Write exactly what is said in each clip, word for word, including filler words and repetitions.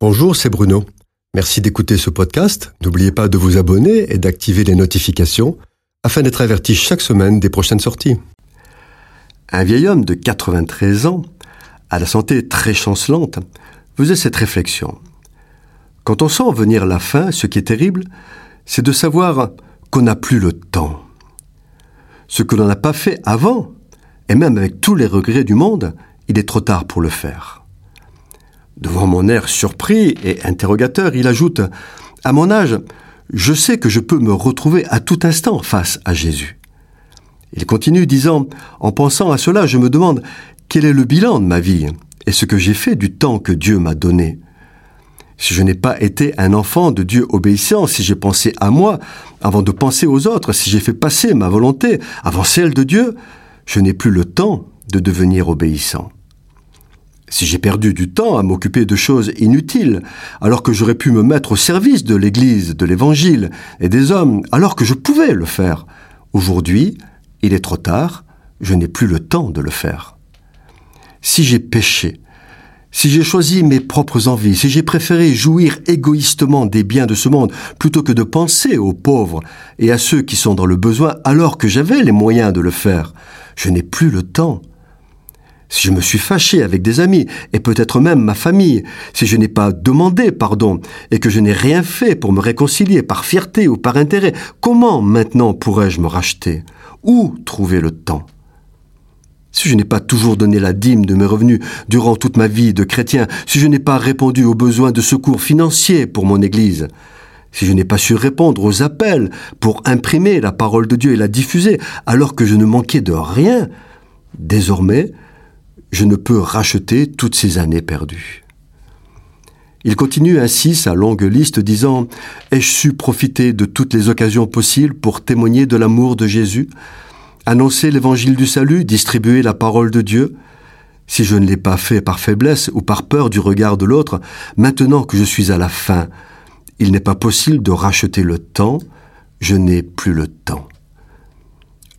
Bonjour, c'est Bruno. Merci d'écouter ce podcast. N'oubliez pas de vous abonner et d'activer les notifications afin d'être averti chaque semaine des prochaines sorties. Un vieil homme de quatre-vingt-treize ans, à la santé très chancelante, faisait cette réflexion. Quand on sent venir la fin, ce qui est terrible, c'est de savoir qu'on n'a plus le temps. Ce que l'on n'a pas fait avant, et même avec tous les regrets du monde, il est trop tard pour le faire. Devant mon air surpris et interrogateur, il ajoute « À mon âge, je sais que je peux me retrouver à tout instant face à Jésus. » Il continue disant « En pensant à cela, je me demande quel est le bilan de ma vie et ce que j'ai fait du temps que Dieu m'a donné. Si je n'ai pas été un enfant de Dieu obéissant, si j'ai pensé à moi avant de penser aux autres, si j'ai fait passer ma volonté avant celle de Dieu, je n'ai plus le temps de devenir obéissant. Si j'ai perdu du temps à m'occuper de choses inutiles, alors que j'aurais pu me mettre au service de l'Église, de l'Évangile et des hommes, alors que je pouvais le faire, aujourd'hui, il est trop tard, je n'ai plus le temps de le faire. Si j'ai péché, si j'ai choisi mes propres envies, si j'ai préféré jouir égoïstement des biens de ce monde plutôt que de penser aux pauvres et à ceux qui sont dans le besoin alors que j'avais les moyens de le faire, je n'ai plus le temps. Si je me suis fâché avec des amis et peut-être même ma famille, si je n'ai pas demandé pardon et que je n'ai rien fait pour me réconcilier par fierté ou par intérêt, comment maintenant pourrais-je me racheter? Où trouver le temps ? Si je n'ai pas toujours donné la dîme de mes revenus durant toute ma vie de chrétien, si je n'ai pas répondu aux besoins de secours financiers pour mon Église, si je n'ai pas su répondre aux appels pour imprimer la parole de Dieu et la diffuser alors que je ne manquais de rien, désormais, je ne peux racheter toutes ces années perdues. Il continue ainsi sa longue liste disant « Ai-je su profiter de toutes les occasions possibles pour témoigner de l'amour de Jésus ? Annoncer l'évangile du salut, distribuer la parole de Dieu. Si je ne l'ai pas fait par faiblesse ou par peur du regard de l'autre, maintenant que je suis à la fin, il n'est pas possible de racheter le temps, je n'ai plus le temps. »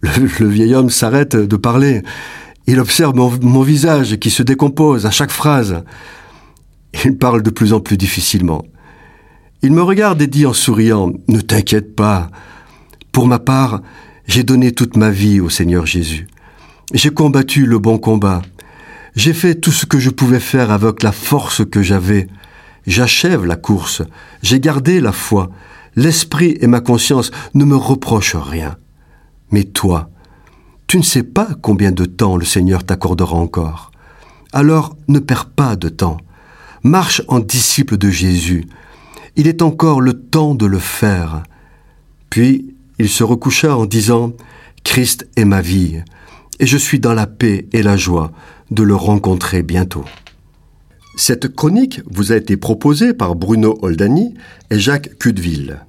Le, le vieil homme s'arrête de parler. Il observe mon, mon visage qui se décompose à chaque phrase. Il parle de plus en plus difficilement. Il me regarde et dit en souriant « Ne t'inquiète pas, pour ma part, j'ai donné toute ma vie au Seigneur Jésus. J'ai combattu le bon combat. J'ai fait tout ce que je pouvais faire avec la force que j'avais. J'achève la course. J'ai gardé la foi. L'esprit et ma conscience ne me reprochent rien. Mais toi, tu ne sais pas combien de temps le Seigneur t'accordera encore. Alors ne perds pas de temps. Marche en disciple de Jésus. Il est encore le temps de le faire. » Puis, il se recoucha en disant « Christ est ma vie, et je suis dans la paix et la joie de le rencontrer bientôt. » Cette chronique vous a été proposée par Bruno Holdani et Jacques Cudeville.